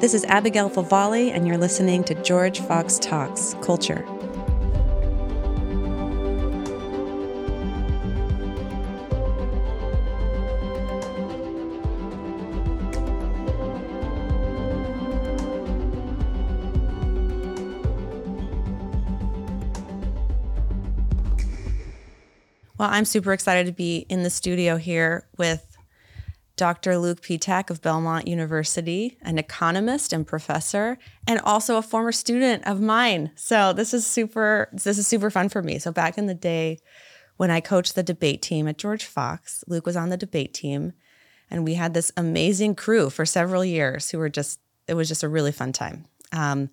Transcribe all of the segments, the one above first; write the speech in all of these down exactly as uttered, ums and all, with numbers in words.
This is Abigail Favale, and you're listening to George Fox Talks Culture. Well, I'm super excited to be in the studio here with Doctor Luke Petach of Belmont University, an economist and professor, and also a former student of mine. So this is super, this is super fun for me. So back in the day when I coached the debate team at George Fox, Luke was on the debate team, and we had this amazing crew for several years who were just, it was just a really fun time. Um,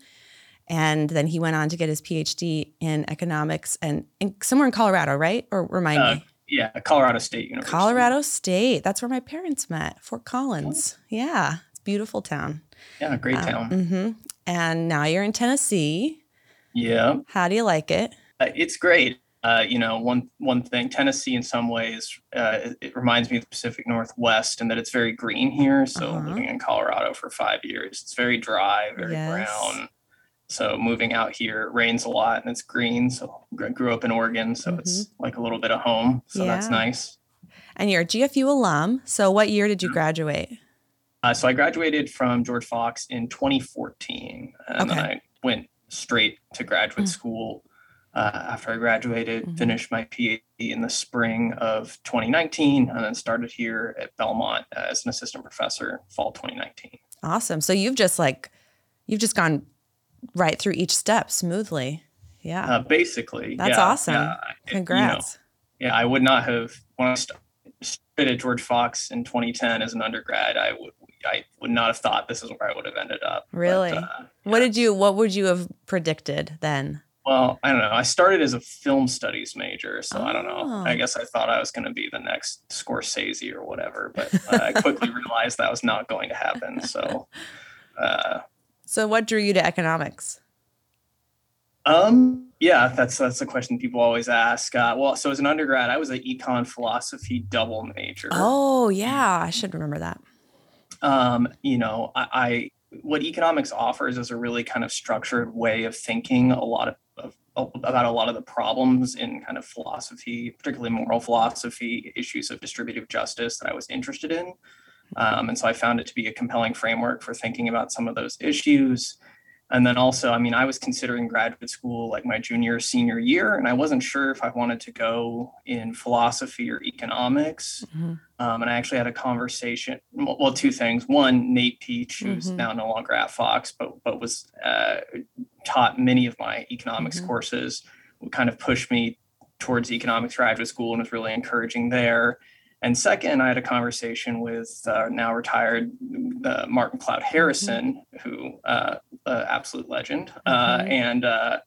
And then he went on to get his P H D in economics and, and somewhere in Colorado, right? Or remind uh, me. Yeah, Colorado State University. Colorado State. That's where my parents met, Fort Collins. Oh. Yeah, it's a beautiful town. Yeah, great uh, town. Mm-hmm. And now you're in Tennessee. Yeah. How do you like it? Uh, it's great. Uh, you know, one one thing, Tennessee in some ways, uh, it, it reminds me of the Pacific Northwest and that it's very green here. So uh-huh. living in Colorado for five years, it's very dry, very yes. brown. So moving out here, it rains a lot and it's green. So I grew up in Oregon, so mm-hmm. it's like a little bit of home. So yeah. that's nice. And you're a G F U alum. So what year did you graduate? Uh, so I graduated from George Fox in twenty fourteen. And okay. then I went straight to graduate mm-hmm. school uh, after I graduated, mm-hmm. finished my P H D in the spring of twenty nineteen, and then started here at Belmont as an assistant professor fall twenty nineteen. Awesome. So you've just like, you've just gone right through each step smoothly. Yeah. Uh, basically. That's yeah, awesome. Yeah. Congrats. You know, yeah. I would not have, when I started at George Fox in twenty ten as an undergrad, I would, I would not have thought this is where I would have ended up. Really? But, uh, yeah. What did you, what would you have predicted then? Well, I don't know. I started as a film studies major, so oh. I don't know. I guess I thought I was going to be the next Scorsese or whatever, but uh, I quickly realized that was not going to happen. So, uh, So what drew you to economics? Um, yeah, that's that's the question people always ask. Uh, well, so as an undergrad, I was an econ philosophy double major. Oh, yeah. I should remember that. Um, you know, I, I what economics offers is a really kind of structured way of thinking a lot of, of about a lot of the problems in kind of philosophy, particularly moral philosophy, issues of distributive justice that I was interested in. Um, and so I found it to be a compelling framework for thinking about some of those issues. And then also, I mean, I was considering graduate school like my junior, senior year, and I wasn't sure if I wanted to go in philosophy or economics. Mm-hmm. Um, and I actually had a conversation, well, two things. One, Nate Peach, who's mm-hmm. now no longer at Fox, but, but was uh, taught many of my economics mm-hmm. courses, kind of pushed me towards economics graduate school and was really encouraging there. And second, I had a conversation with uh, now retired uh, Martin Cloud Harrison, mm-hmm. who uh, uh, absolute legend. Uh, mm-hmm. And uh,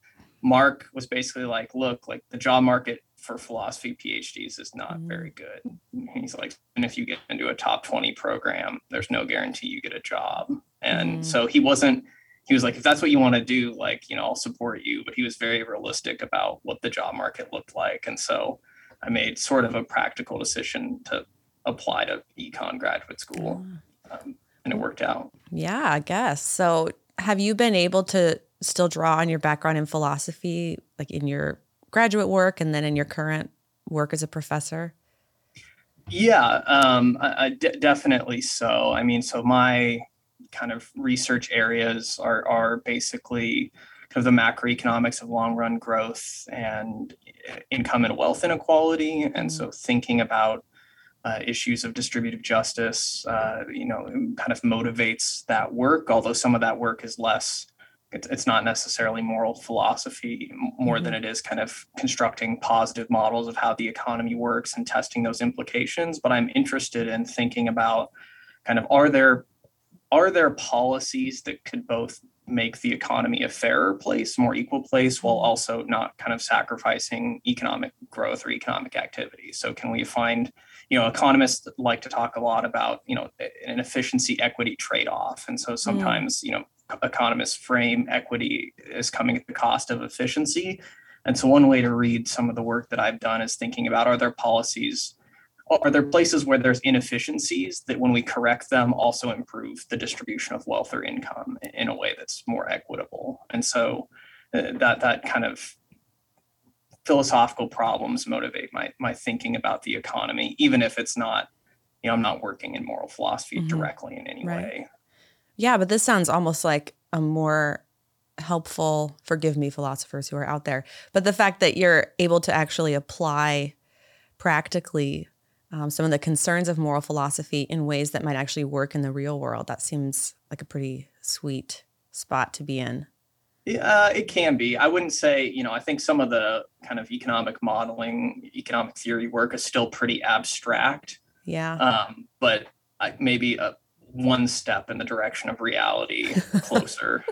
Mark was basically like, look, like the job market for philosophy PhDs is not mm-hmm. very good. He's like, and if you get into a top twenty program, there's no guarantee you get a job. And mm-hmm. so he wasn't, he was like, if that's what you want to do, like, you know, I'll support you. But he was very realistic about what the job market looked like. And so I made sort of a practical decision to apply to econ graduate school, um, and it worked out. Yeah, I guess. So have you been able to still draw on your background in philosophy, like in your graduate work and then in your current work as a professor? Yeah, um, I, I d- definitely so. I mean, so my kind of research areas are, are basically kind of the macroeconomics of long-run growth and income and wealth inequality. And so thinking about uh, issues of distributive justice, uh, you know, kind of motivates that work, although some of that work is less, it's, it's not necessarily moral philosophy more mm-hmm. than it is kind of constructing positive models of how the economy works and testing those implications. But I'm interested in thinking about kind of, are there, are there policies that could both make the economy a fairer place, more equal place, while also not kind of sacrificing economic growth or economic activity. So can we find, you know, economists like to talk a lot about, you know, an efficiency equity trade-off. And so sometimes, yeah. you know, economists frame equity as coming at the cost of efficiency. And so one way to read some of the work that I've done is thinking about, are there policies are there places where there's inefficiencies that when we correct them also improve the distribution of wealth or income in a way that's more equitable? And so uh, that that kind of philosophical problems motivate my my thinking about the economy, even if it's not, you know, I'm not working in moral philosophy mm-hmm. directly in any right. way. Yeah, but this sounds almost like a more helpful, forgive me, philosophers who are out there, but the fact that you're able to actually apply practically um, some of the concerns of moral philosophy in ways that might actually work in the real world, that seems like a pretty sweet spot to be in. Uh, it can be. I wouldn't say, you know, I think some of the kind of economic modeling, economic theory work is still pretty abstract. Yeah. Um, but I, maybe a, one step in the direction of reality closer.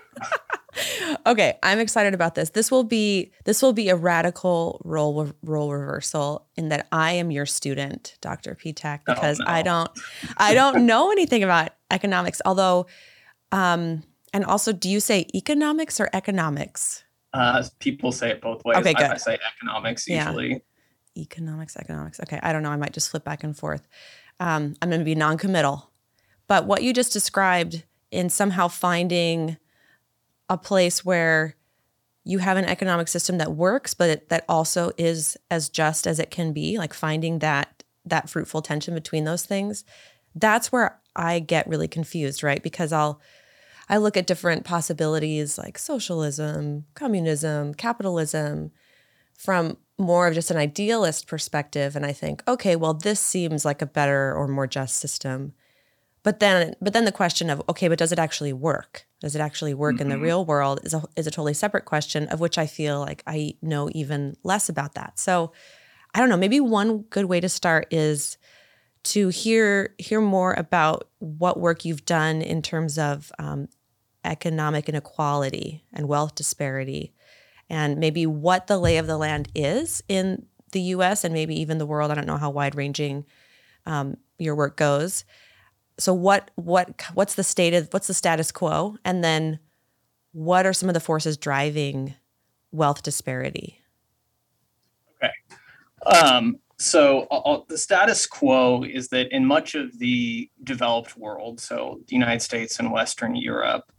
Okay, I'm excited about this. This will be this will be a radical role role reversal in that I am your student, Doctor Petach, because oh, no. I don't I don't know anything about economics. Although, um, and also, do you say economics or economics? Uh, people say it both ways. Okay, good. I, I say economics usually. Yeah. Economics, economics. Okay, I don't know. I might just flip back and forth. Um, I'm going to be noncommittal, but what you just described in somehow finding a place where you have an economic system that works, but it, that also is as just as it can be, like finding that that fruitful tension between those things, that's where I get really confused, right? Because I'll I look at different possibilities like socialism, communism, capitalism, from more of just an idealist perspective, and I think, okay, well, this seems like a better or more just system. But then, but then the question of, okay, but does it actually work? Does it actually work mm-hmm. in the real world is a, is a totally separate question, of which I feel like I know even less about that. So I don't know, maybe one good way to start is to hear, hear more about what work you've done in terms of um, economic inequality and wealth disparity, and maybe what the lay of the land is in the U S and maybe even the world. I don't know how wide-ranging um, your work goes. So what what what's the state of what's the status quo, and then what are some of the forces driving wealth disparity? Okay, um, so uh, the status quo is that in much of the developed world, so the United States and Western Europe,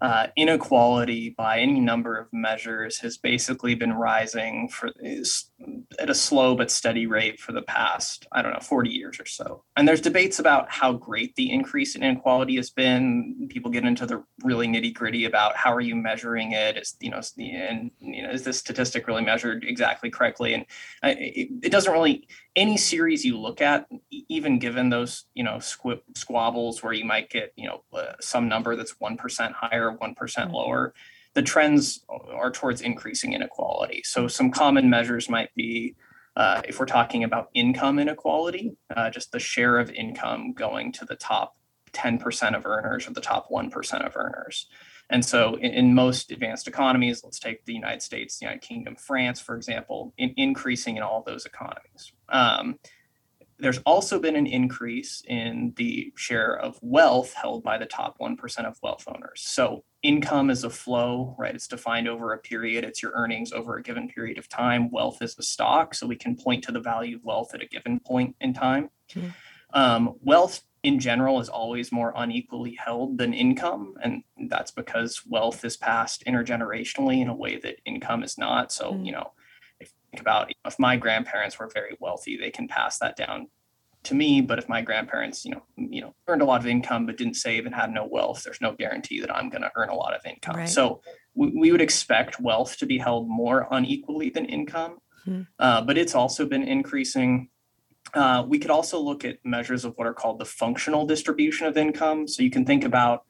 uh, inequality by any number of measures has basically been rising for is at a slow but steady rate for the past, I don't know, forty years or so. And there's debates about how great the increase in inequality has been. People get into the really nitty gritty about how are you measuring it? Is, you know, and you know, is this statistic really measured exactly correctly? And it, it doesn't really, any series you look at, even given those, you know, squib, squabbles where you might get, you know, uh, some number that's one percent higher, one percent lower, the trends are towards increasing inequality. So some common measures might be, uh, if we're talking about income inequality, uh, just the share of income going to the top ten percent of earners or the top one percent of earners. And so in, in most advanced economies, let's take the United States, the United Kingdom, France, for example, in increasing in all those economies. Um, there's also been an increase in the share of wealth held by the top one percent of wealth owners. So income is a flow, right? It's defined over a period. It's your earnings over a given period of time. Wealth is a stock, so we can point to the value of wealth at a given point in time. Mm-hmm. Um, wealth in general is always more unequally held than income. And that's because wealth is passed intergenerationally in a way that income is not. So, mm-hmm. you know, if you think about, you know, if my grandparents were very wealthy, they can pass that down to me. But if my grandparents, you know, you know, earned a lot of income, but didn't save and had no wealth, there's no guarantee that I'm going to earn a lot of income. Right. So we, we would expect wealth to be held more unequally than income, mm-hmm. uh, but it's also been increasing. Uh, we could also look at measures of what are called the functional distribution of income. So you can think about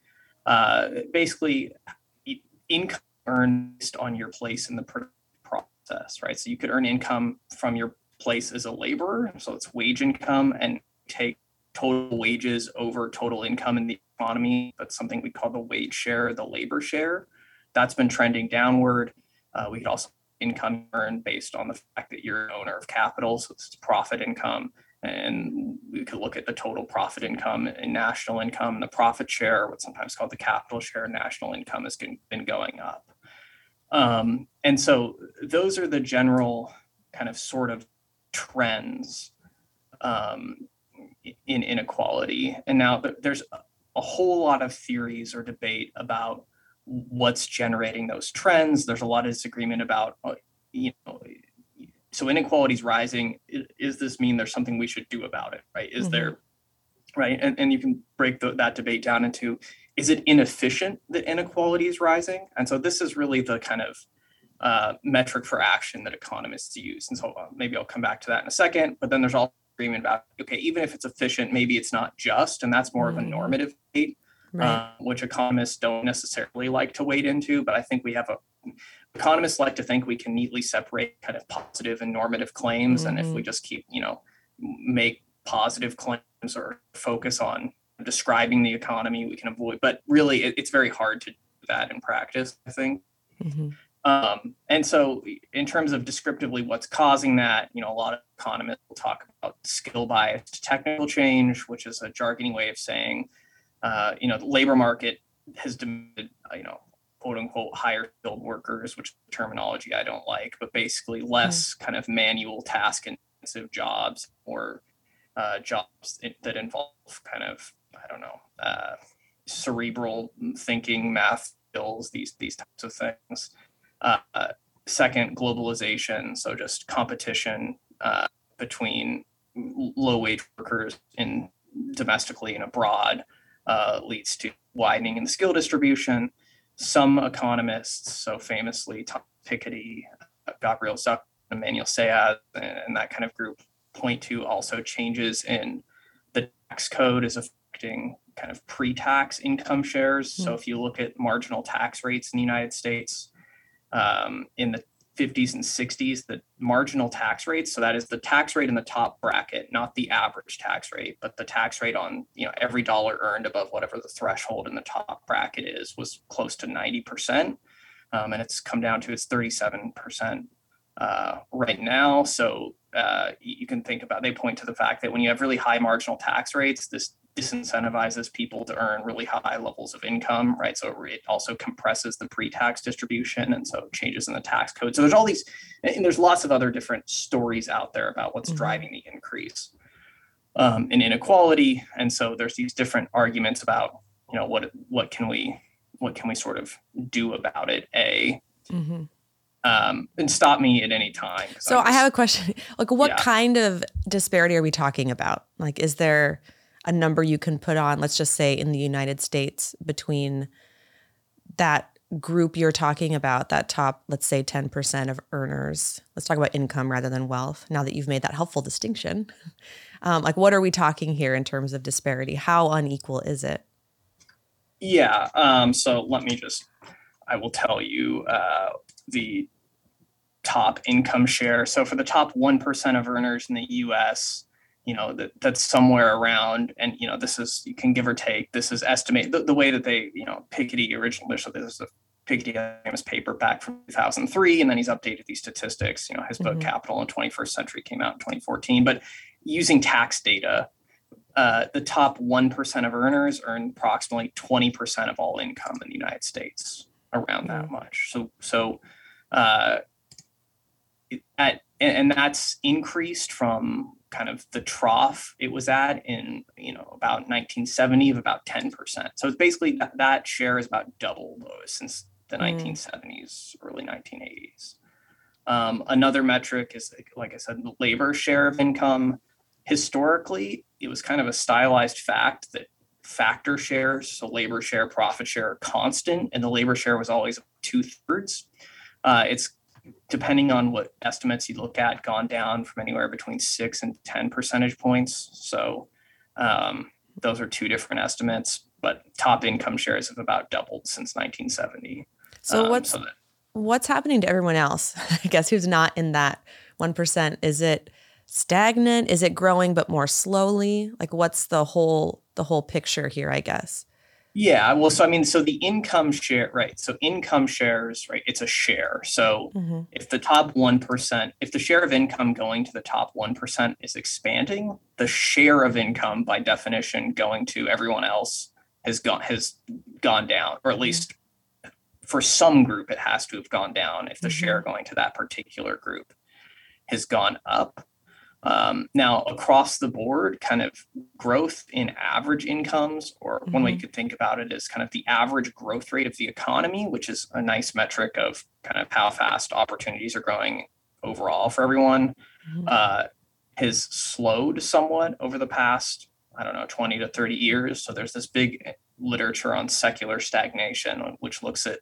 uh, basically income earned based on your place in the process, right? So you could earn income from your place as a laborer, so it's wage income, and take total wages over total income in the economy. That's something we call the wage share, the labor share. That's been trending downward. Uh, we could also income earned based on the fact that you're an owner of capital, so this is profit income, and we could look at the total profit income and national income. The profit share, what's sometimes called the capital share, national income has been going up. Um, and so those are the general kind of sort of trends um, in inequality. And now there's a whole lot of theories or debate about what's generating those trends. There's a lot of disagreement about, you know, so inequality is rising. Is this mean there's something we should do about it, right? Is mm-hmm. there, right? And and you can break the, that debate down into, is it inefficient that inequality is rising? And so this is really the kind of uh, metric for action that economists use. And so uh, maybe I'll come back to that in a second, but then there's all agreement about, okay, even if it's efficient, maybe it's not just, and that's more mm-hmm. of a normative debate, right. uh, which economists don't necessarily like to wade into, but I think we have a, economists like to think we can neatly separate kind of positive and normative claims. Mm-hmm. And if we just keep, you know, make positive claims or focus on describing the economy, we can avoid, but really it, it's very hard to do that in practice, I think. Mm-hmm. Um, and so in terms of descriptively what's causing that, you know, a lot of economists will talk about skill bias to technical change, which is a jargony way of saying, uh, you know, the labor market has demanded, you know, quote unquote, higher skilled workers, which is terminology I don't like, but basically less mm-hmm. kind of manual task intensive jobs or uh, jobs that involve kind of, I don't know, uh, cerebral thinking, math skills, these, these types of things. Uh, second, globalization, so just competition uh, between low-wage workers in domestically and abroad uh, leads to widening in the skill distribution. Some economists, so famously Tom Piketty, uh, Gabriel Zuck, Emmanuel Saez, and, and that kind of group, point to also changes in the tax code is affecting kind of pre-tax income shares. Mm-hmm. So if you look at marginal tax rates in the United States, Um, in the fifties and sixties, the marginal tax rates, so that is the tax rate in the top bracket, not the average tax rate, but the tax rate on, you know, every dollar earned above whatever the threshold in the top bracket is, was close to ninety percent. Um, and it's come down to its thirty-seven percent uh, right now. So uh, you can think about, they point to the fact that when you have really high marginal tax rates, this disincentivizes people to earn really high levels of income, right? So it also compresses the pre-tax distribution, and so changes in the tax code. So there's all these, and there's lots of other different stories out there about what's mm-hmm. driving the increase um, in inequality. And so there's these different arguments about, you know, what what can we what can we sort of do about it? A mm-hmm. Um, and stop me at any time. So just, I have a question. Like, what yeah. kind of disparity are we talking about? Like, is there a number you can put on, let's just say in the United States, between that group you're talking about, that top, let's say ten percent of earners, let's talk about income rather than wealth, now that you've made that helpful distinction. Um, like, what are we talking here in terms of disparity? How unequal is it? Yeah, um, so let me just, I will tell you uh, the top income share. So for the top one percent of earners in the U S, you know, that that's somewhere around, and, you know, this is, you can give or take, this is estimate the, the way that they, you know, Piketty originally, so this is a Piketty famous paper back from two thousand three, and then he's updated these statistics, you know, his book, mm-hmm. Capital in the twenty-first Century, came out in twenty fourteen, but using tax data, uh, the top one percent of earners earn approximately twenty percent of all income in the United States, around that much. So, so, uh, at, and that's increased from kind of the trough it was at in, you know, about nineteen seventy of about ten percent. So it's basically th- that share is about double those since the mm. nineteen seventies, early nineteen eighties. Um, another metric is, like I said, the labor share of income. Historically, it was kind of a stylized fact that factor shares, so labor share, profit share, are constant, and the labor share was always two thirds. Uh, it's depending on what estimates you look at, gone down from anywhere between six and ten percentage points. So um, those are two different estimates, but top income shares have about doubled since nineteen seventy. So um, what's so that, what's happening to everyone else, I guess, who's not in that one percent? Is it stagnant? Is it growing, but more slowly? Like, what's the whole the whole picture here, I guess? Yeah, well, so I mean, so the income share, right? So income shares, right? It's a share. So mm-hmm. if the top one percent, if the share of income going to the top one percent is expanding, the share of income by definition going to everyone else has gone has gone down, or at least for some group, it has to have gone down if the mm-hmm. share going to that particular group has gone up. Um, now, across the board, kind of growth in average incomes, or mm-hmm. one way you could think about it is kind of the average growth rate of the economy, which is a nice metric of kind of how fast opportunities are growing overall for everyone, mm-hmm. uh, has slowed somewhat over the past, I don't know, twenty to thirty years. So there's this big literature on secular stagnation, which looks at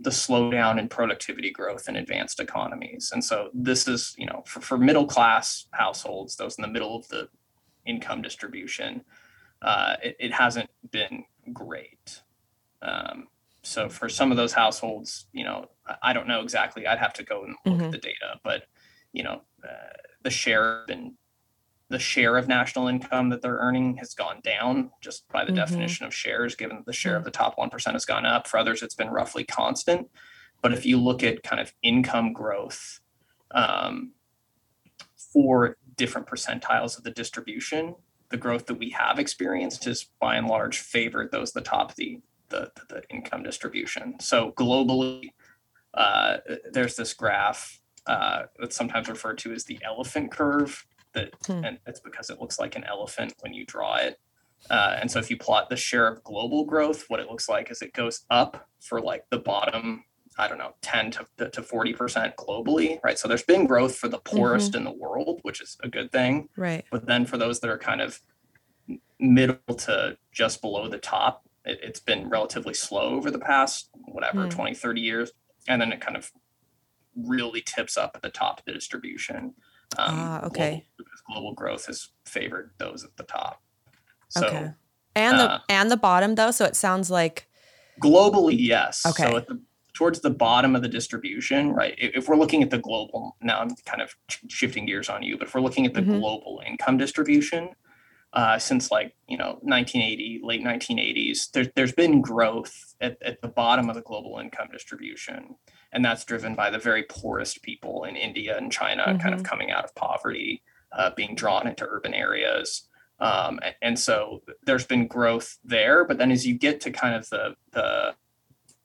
the slowdown in productivity growth in advanced economies. And so this is, you know, for, for middle class households, those in the middle of the income distribution, uh, it, it hasn't been great. Um, so for some of those households, you know, I don't know exactly, I'd have to go and look mm-hmm. at the data, but, you know, uh, the share and the share of national income that they're earning has gone down just by the mm-hmm. definition of shares, given that the share of the top one percent has gone up. For others, it's been roughly constant. But if you look at kind of income growth um, for different percentiles of the distribution, the growth that we have experienced has by and large favored those at the top of the, the, the income distribution. So globally, uh, there's this graph uh, that's sometimes referred to as the elephant curve. That, and that's because it looks like an elephant when you draw it. Uh, and so if you plot the share of global growth, what it looks like is it goes up for like the bottom, I don't know, ten to forty percent globally, right? So there's been growth for the poorest mm-hmm. in the world, which is a good thing. Right. But then for those that are kind of middle to just below the top, it, it's been relatively slow over the past, whatever, mm. twenty, thirty years. And then it kind of really tips up at the top of the distribution. Um, ah, okay. Global, because global growth has favored those at the top. So, okay. And the uh, and the bottom though, so it sounds like globally, yes. Okay. So at the, towards the bottom of the distribution, right? If, if we're looking at the global, now I'm kind of shifting gears on you, but if we're looking at the mm-hmm. global income distribution, uh, since like you know nineteen eighty, late nineteen eighties, there's there's been growth at, at the bottom of the global income distribution. And that's driven by the very poorest people in India and China mm-hmm. kind of coming out of poverty, uh, being drawn into urban areas. Um, and, and so there's been growth there. But then as you get to kind of the, the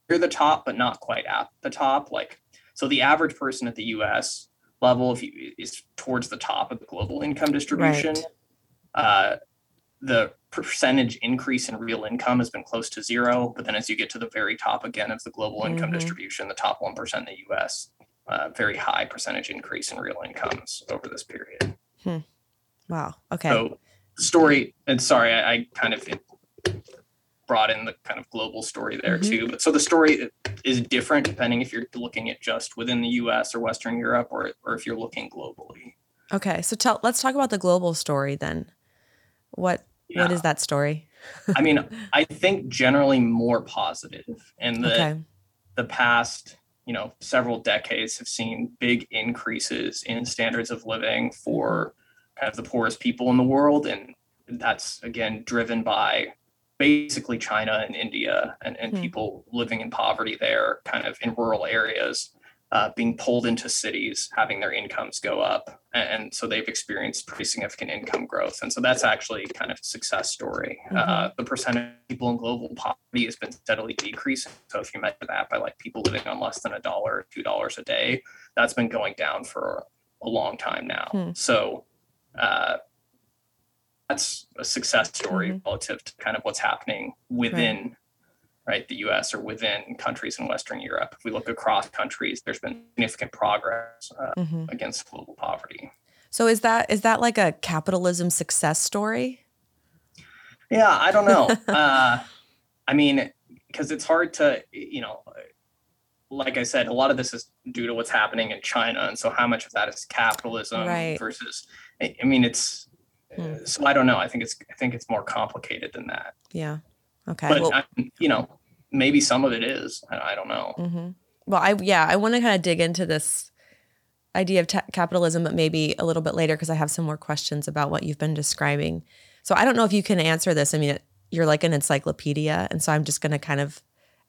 near the top, but not quite at the top, like, so the average person at the U S level if you, is towards the top of the global income distribution. Right. Uh, the percentage increase in real income has been close to zero. But then as you get to the very top again of the global income mm-hmm. distribution, the top one percent in the U S, uh, very high percentage increase in real incomes over this period. Hmm. Wow. Okay. So the story, and sorry, I, I kind of brought in the kind of global story there mm-hmm. too. But so the story is different depending if you're looking at just within the U S or Western Europe or, or if you're looking globally. Okay. So tell, let's talk about the global story then. What, Yeah. What is that story? I mean, I think generally more positive, and the okay. the past, you know, several decades have seen big increases in standards of living for kind of the poorest people in the world, and that's again driven by basically China and India, and, and hmm. people living in poverty there, kind of in rural areas, uh, being pulled into cities, having their incomes go up. And so they've experienced pretty significant income growth. And so that's actually kind of a success story. Mm-hmm. Uh, the percent of people in global poverty has been steadily decreasing. So if you measure that by like people living on less than a dollar, two dollars a day, that's been going down for a long time now. Hmm. So uh, that's a success story mm-hmm. relative to kind of what's happening within right. right the U S or within countries in Western Europe. If we look across countries, there's been significant progress uh, mm-hmm. against global poverty. So is that is that like a capitalism success story? Yeah, I don't know. uh, I mean, because it's hard to, you know, like I said, a lot of this is due to what's happening in China. And so how much of that is capitalism right. versus, I mean, it's, hmm. so I don't know. I think it's, I think it's more complicated than that. Yeah. Okay. But, well, I, you know, maybe some of it is, I, I don't know. Mm-hmm. Well, I, yeah, I want to kind of dig into this idea of t- capitalism, but maybe a little bit later because I have some more questions about what you've been describing. So I don't know if you can answer this. I mean, it, you're like an encyclopedia, and so I'm just going to kind of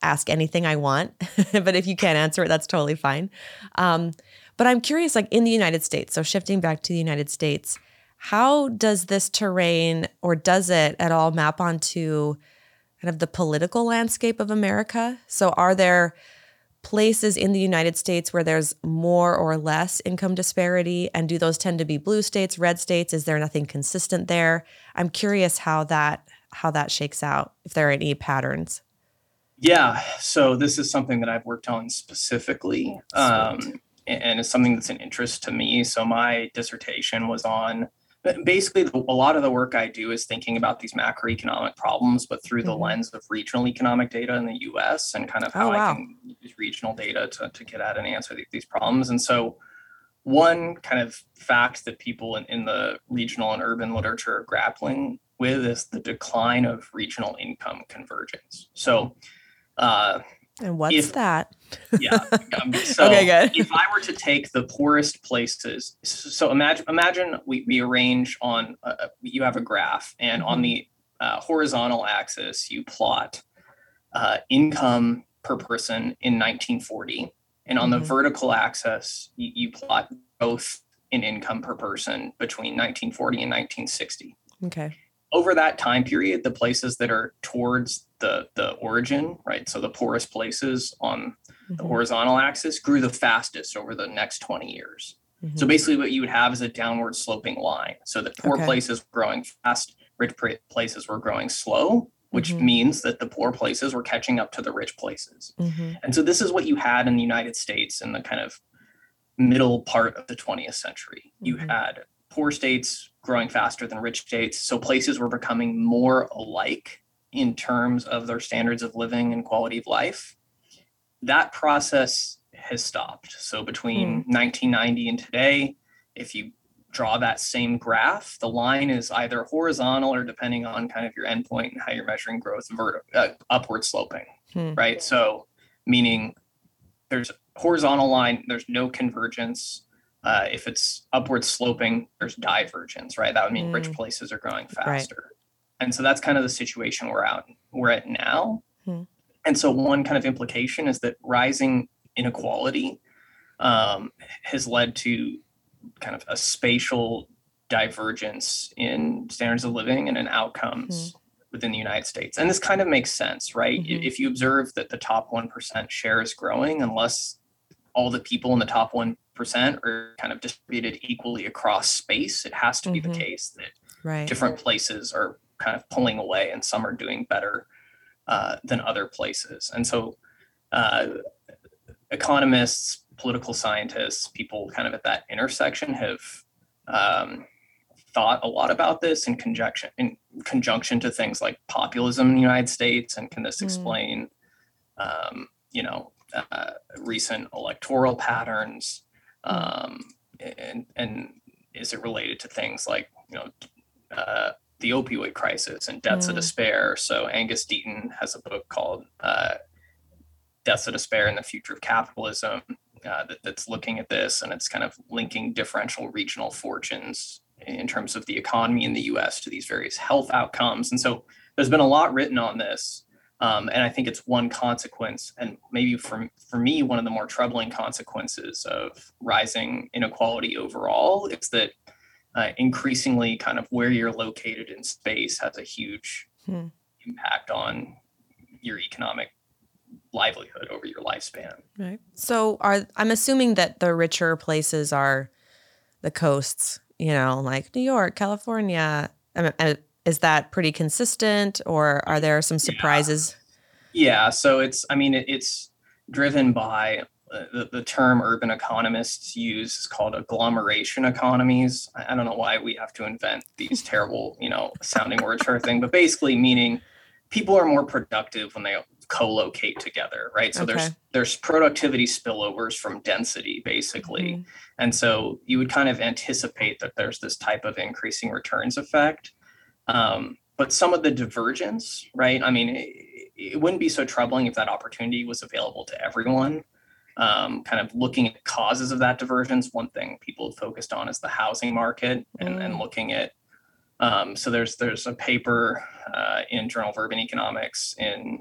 ask anything I want. But if you can't answer it, that's totally fine. Um, but I'm curious, like in the United States, so shifting back to the United States, how does this terrain or does it at all map onto kind of the political landscape of America? So are there places in the United States where there's more or less income disparity? And do those tend to be blue states, red states? Is there nothing consistent there? I'm curious how that how that shakes out, if there are any patterns. Yeah, so this is something that I've worked on specifically, um, and it's something that's an interest to me. So my dissertation was on, basically a lot of the work I do is thinking about these macroeconomic problems, but through the mm-hmm. lens of regional economic data in the U S and kind of how oh, wow. I can use regional data to, to get at and answer these problems. And so one kind of fact that people in, in the regional and urban literature are grappling with is the decline of regional income convergence. So, uh, and what's if, that? yeah. Um, so okay, good. If I were to take the poorest places, so imagine imagine we, we arrange on, a, you have a graph, and on the uh, horizontal axis, you plot uh, income per person in nineteen forty. And on mm-hmm. the vertical axis, you, you plot growth in income per person between nineteen forty and nineteen sixty. Okay. Over that time period, the places that are towards the, the origin, right? So the poorest places on mm-hmm. the horizontal axis grew the fastest over the next twenty years. Mm-hmm. So basically what you would have is a downward sloping line. So the poor okay. places were growing fast, rich places were growing slow, which mm-hmm. means that the poor places were catching up to the rich places. Mm-hmm. And so this is what you had in the United States in the kind of middle part of the twentieth century. Mm-hmm. You had poor states growing faster than rich states. So places were becoming more alike in terms of their standards of living and quality of life. That process has stopped. So between mm. nineteen ninety and today, if you draw that same graph, the line is either horizontal or, depending on kind of your endpoint and how you're measuring growth, vert- uh, upward sloping, mm. right? So meaning there's horizontal line, there's no convergence. Uh, if it's upward sloping, there's divergence, right? That would mean mm. rich places are growing faster. Right. And so that's kind of the situation we're out, we're at now. Mm. And so one kind of implication is that rising inequality um, has led to kind of a spatial divergence in standards of living and in outcomes mm. within the United States. And this kind of makes sense, right? Mm-hmm. If you observe that the top one percent share is growing, unless all the people in the top one percent are kind of distributed equally across space, it has to be mm-hmm. the case that right. different places are kind of pulling away and some are doing better uh, than other places. And so uh, economists, political scientists, people kind of at that intersection have um, thought a lot about this in conjunction, in conjunction to things like populism in the United States. And can this explain, mm. um, you know, uh, recent electoral patterns? Um, and, and is it related to things like, you know, uh, the opioid crisis and deaths mm. of despair? So Angus Deaton has a book called uh, Deaths of Despair and the Future of Capitalism uh, that, that's looking at this, and it's kind of linking differential regional fortunes in terms of the economy in the U S to these various health outcomes. And so there's been a lot written on this. Um, and I think it's one consequence, and maybe for, for me, one of the more troubling consequences of rising inequality overall is that uh, increasingly kind of where you're located in space has a huge hmm. impact on your economic livelihood over your lifespan. Right. So are, I'm assuming that the richer places are the coasts, you know, like New York, California, I mean, I, is that pretty consistent, or are there some surprises? Yeah, yeah so it's, I mean, it, it's driven by uh, the, the term urban economists use is called agglomeration economies. I, I don't know why we have to invent these terrible, you know, sounding words for a thing, but basically meaning people are more productive when they co-locate together, right? So okay. there's there's productivity spillovers from density, basically. Mm-hmm. And so you would kind of anticipate that there's this type of increasing returns effect. Um, but some of the divergence, right? I mean, it, it wouldn't be so troubling if that opportunity was available to everyone. Um, kind of looking at causes of that divergence, one thing people have focused on is the housing market and, mm. and looking at, um, so there's there's a paper uh, in Journal of Urban Economics in,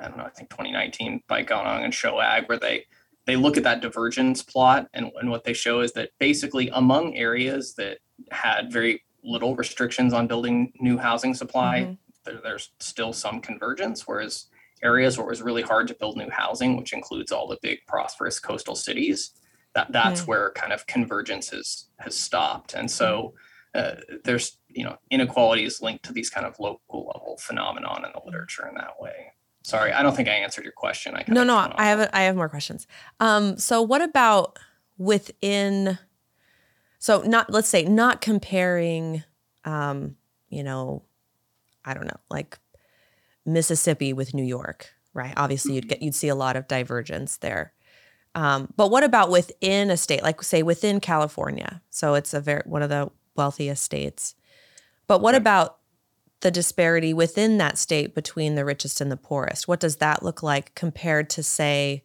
I don't know, I think twenty nineteen by Gonong and Shoag, where they, they look at that divergence plot, and, and what they show is that basically among areas that had very little restrictions on building new housing supply, mm-hmm. there, there's still some convergence, whereas areas where it was really hard to build new housing, which includes all the big prosperous coastal cities, that that's mm-hmm. where kind of convergence has, has stopped. And so uh, there's, you know, inequality is linked to these kind of local level phenomenon in the literature in that way. Sorry, I don't think I answered your question. I no, no, I have a, I have more questions. Um, so what about within, so not, let's say not comparing, um, you know, I don't know, like Mississippi with New York, right? Obviously you'd get, you'd see a lot of divergence there. Um, but what about within a state, like say within California? So it's a very, one of the wealthiest states, but what about the disparity within that state between the richest and the poorest? What does that look like compared to say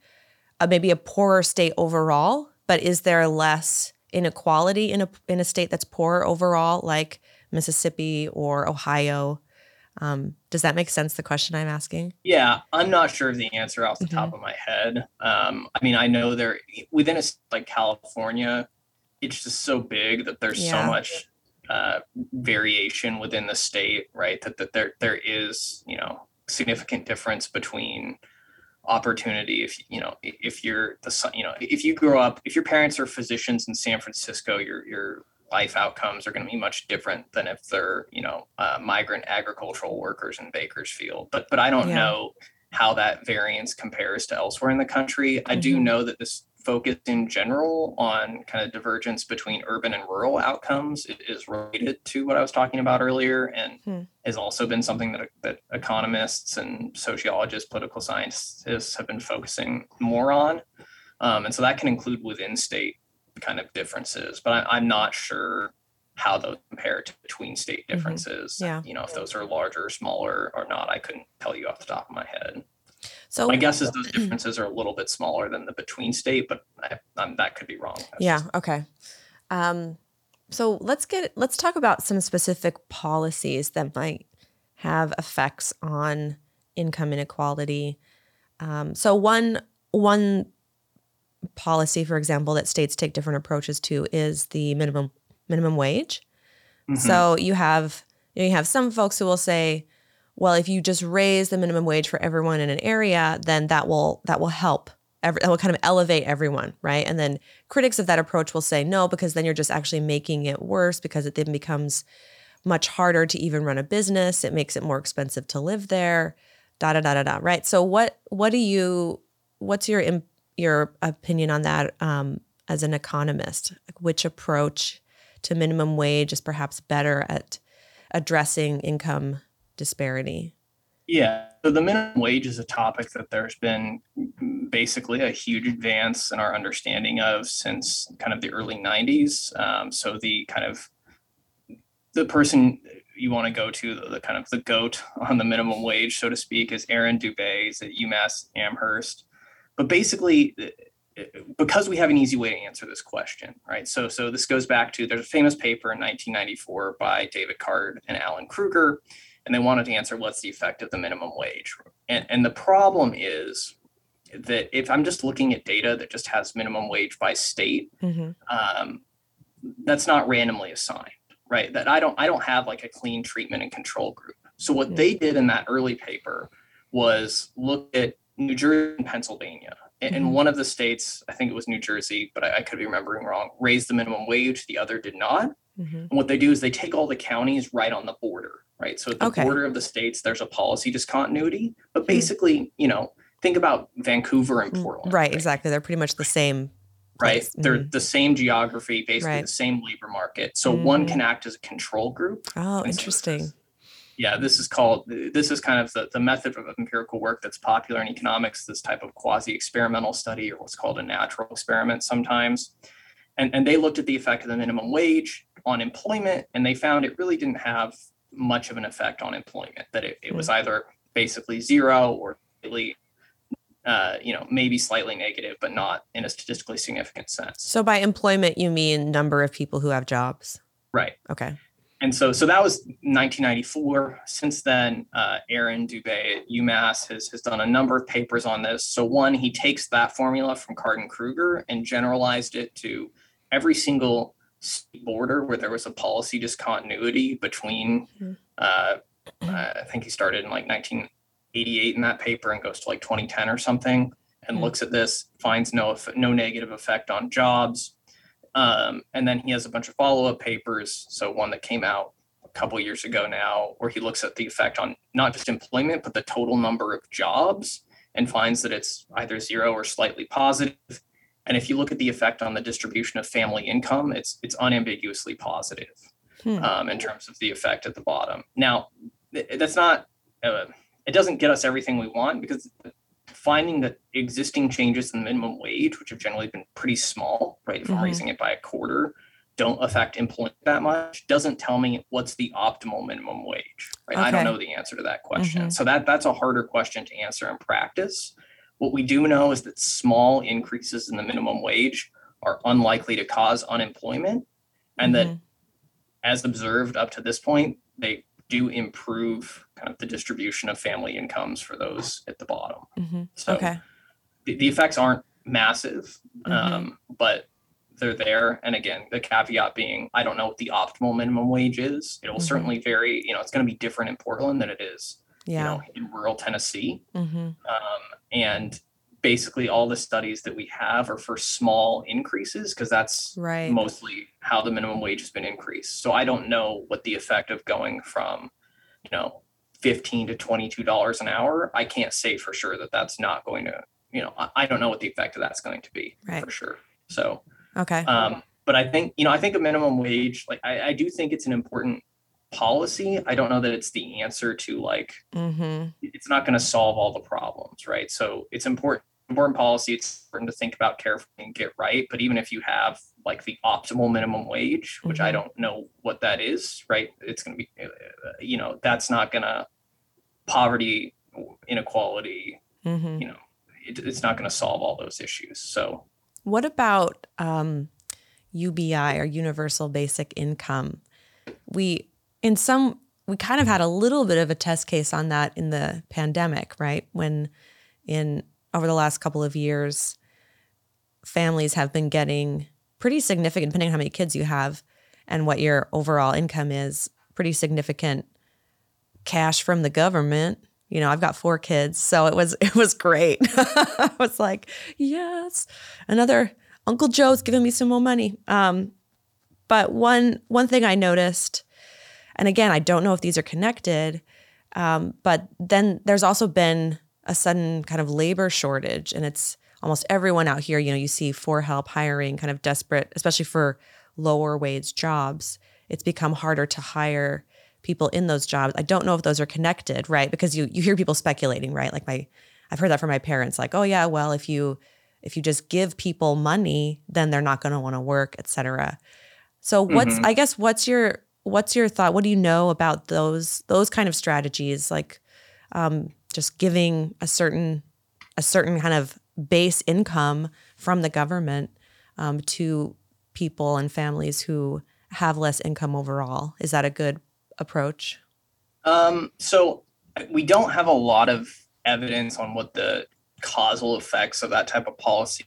uh, maybe a poorer state overall, but is there less inequality in a, in a state that's poorer overall, like Mississippi or Ohio? Um, does that make sense, the question I'm asking? Yeah, I'm not sure of the answer off the mm-hmm. top of my head. Um, I mean, I know there, within a state like California, it's just so big that there's yeah. so much uh, variation within the state, right? That, that there there is, you know, significant difference between opportunity. If, you know, if you're the son, you know, if you grow up, if your parents are physicians in San Francisco, you're, you're, life outcomes are going to be much different than if they're, you know, uh, migrant agricultural workers in Bakersfield. But but I don't yeah. know how that variance compares to elsewhere in the country. Mm-hmm. I do know that this focus in general on kind of divergence between urban and rural outcomes is related to what I was talking about earlier, and hmm. has also been something that, that economists and sociologists, political scientists have been focusing more on. Um, and so that can include within state kind of differences, but I, I'm not sure how those compare to between state differences. Mm-hmm. Yeah. You know, if those are larger or smaller or not, I couldn't tell you off the top of my head. So my guess is those differences are a little bit smaller than the between state, but I, I'm, that could be wrong. That's yeah. Just... Okay. Um, so let's get, let's talk about some specific policies that might have effects on income inequality. Um, so one, one, policy, for example, that states take different approaches to is the minimum minimum wage. Mm-hmm. So you have you, know, you have some folks who will say, well, if you just raise the minimum wage for everyone in an area, then that will that will help. Every, that will kind of elevate everyone, right? And then critics of that approach will say no, because then you're just actually making it worse, because it then becomes much harder to even run a business. It makes it more expensive to live there. Da da da da da. Right. So what what do you what's your imp- your opinion on that um, as an economist, like which approach to minimum wage is perhaps better at addressing income disparity? Yeah, so the minimum wage is a topic that there's been basically a huge advance in our understanding of since kind of the early nineties. Um, so the kind of the person you want to go to, the, the kind of the goat on the minimum wage, so to speak, is Arin Dube. He's at UMass Amherst. But basically, because we have an easy way to answer this question, right? So, so this goes back to, there's a famous paper in nineteen ninety-four by David Card and Alan Kruger, and they wanted to answer what's the effect of the minimum wage. And, and the problem is that if I'm just looking at data that just has minimum wage by state, mm-hmm. um, that's not randomly assigned, right? That I don't I don't have like a clean treatment and control group. So what mm-hmm. they did in that early paper was look at New Jersey and Pennsylvania. And mm-hmm. one of the states, I think it was New Jersey, but I, I could be remembering wrong, raised the minimum wage, the other did not. Mm-hmm. And what they do is they take all the counties right on the border, right? So at the okay. border of the states, there's a policy discontinuity. But basically, mm-hmm. you know, think about Vancouver and Portland. Right, right? Exactly. They're pretty much the same. Right. Mm-hmm. They're the same geography, basically right. the same labor market. So mm-hmm. one can act as a control group. Oh, interesting. So Yeah, this is called, this is kind of the, the method of empirical work that's popular in economics, this type of quasi-experimental study, or what's called a natural experiment sometimes. And, and they looked at the effect of the minimum wage on employment, and they found it really didn't have much of an effect on employment, that it, it was either basically zero or really, uh, you know, maybe slightly negative, but not in a statistically significant sense. So by employment, you mean number of people who have jobs? Right. Okay. And so, so that was nineteen ninety-four. Since then, uh, Arin Dube at UMass has, has done a number of papers on this. So one, he takes that formula from Card and Kruger and generalized it to every single border where there was a policy discontinuity between, uh, I think he started in like 19, eighty-eight in that paper and goes to like twenty ten or something, and mm-hmm. looks at this, finds no no negative effect on jobs. Um, and then he has a bunch of follow-up papers. So one that came out a couple years ago now, where he looks at the effect on not just employment, but the total number of jobs, and finds that it's either zero or slightly positive. And if you look at the effect on the distribution of family income, it's it's unambiguously positive hmm. um, in terms of the effect at the bottom. Now, that's not, uh, it doesn't get us everything we want, because finding that existing changes in the minimum wage, which have generally been pretty small, right, if mm-hmm. I'm raising it by a quarter, don't affect employment that much, doesn't tell me what's the optimal minimum wage, right? Okay. I don't know the answer to that question. Mm-hmm. So that that's a harder question to answer in practice. What we do know is that small increases in the minimum wage are unlikely to cause unemployment, and mm-hmm. that, as observed up to this point, they do improve kind of the distribution of family incomes for those at the bottom. Mm-hmm. So okay. the, the effects aren't massive, mm-hmm. um, but they're there. And again, the caveat being, I don't know what the optimal minimum wage is. It will mm-hmm. certainly vary. You know, it's going to be different in Portland than it is yeah. you know, in rural Tennessee. Mm-hmm. Um, and basically all the studies that we have are for small increases, because that's right. mostly how the minimum wage has been increased. So I don't know what the effect of going from, you know, fifteen to twenty-two dollars an hour. I can't say for sure that that's not going to, you know, I, I don't know what the effect of that's going to be right. for sure. So, okay. Um, but I think, you know, I think a minimum wage, like I, I do think it's an important policy. I don't know that it's the answer to like, mm-hmm. it's not going to solve all the problems, right? So it's important, important policy. It's important to think about carefully and get right. But even if you have like the optimal minimum wage, which mm-hmm. I don't know what that is, right? It's going to be, you know, that's not going to poverty, inequality, mm-hmm. you know, it, it's not going to solve all those issues. So what about um, U B I or universal basic income? We, in some, we kind of had a little bit of a test case on that in the pandemic, right? When in, over the last couple of years, families have been getting pretty significant, depending on how many kids you have and what your overall income is, pretty significant cash from the government. You know, I've got four kids, so it was it was great. I was like, yes, another Uncle Joe's giving me some more money. Um, but one one thing I noticed, and again, I don't know if these are connected, um, but then there's also been a sudden kind of labor shortage, and it's almost everyone out here. You know, you see for help hiring, kind of desperate, especially for lower wage jobs. It's become harder to hire people in those jobs. I don't know if those are connected, right? Because you you hear people speculating, right? Like my, I've heard that from my parents, like, oh yeah, well, if you if you just give people money, then they're not going to want to work, et cetera. So what's, mm-hmm. I guess, what's your, what's your thought? What do you know about those, those kind of strategies? Like um, just giving a certain, a certain kind of base income from the government um, to people and families who have less income overall. Is that a good approach? Um, so we don't have a lot of evidence on what the causal effects of that type of policy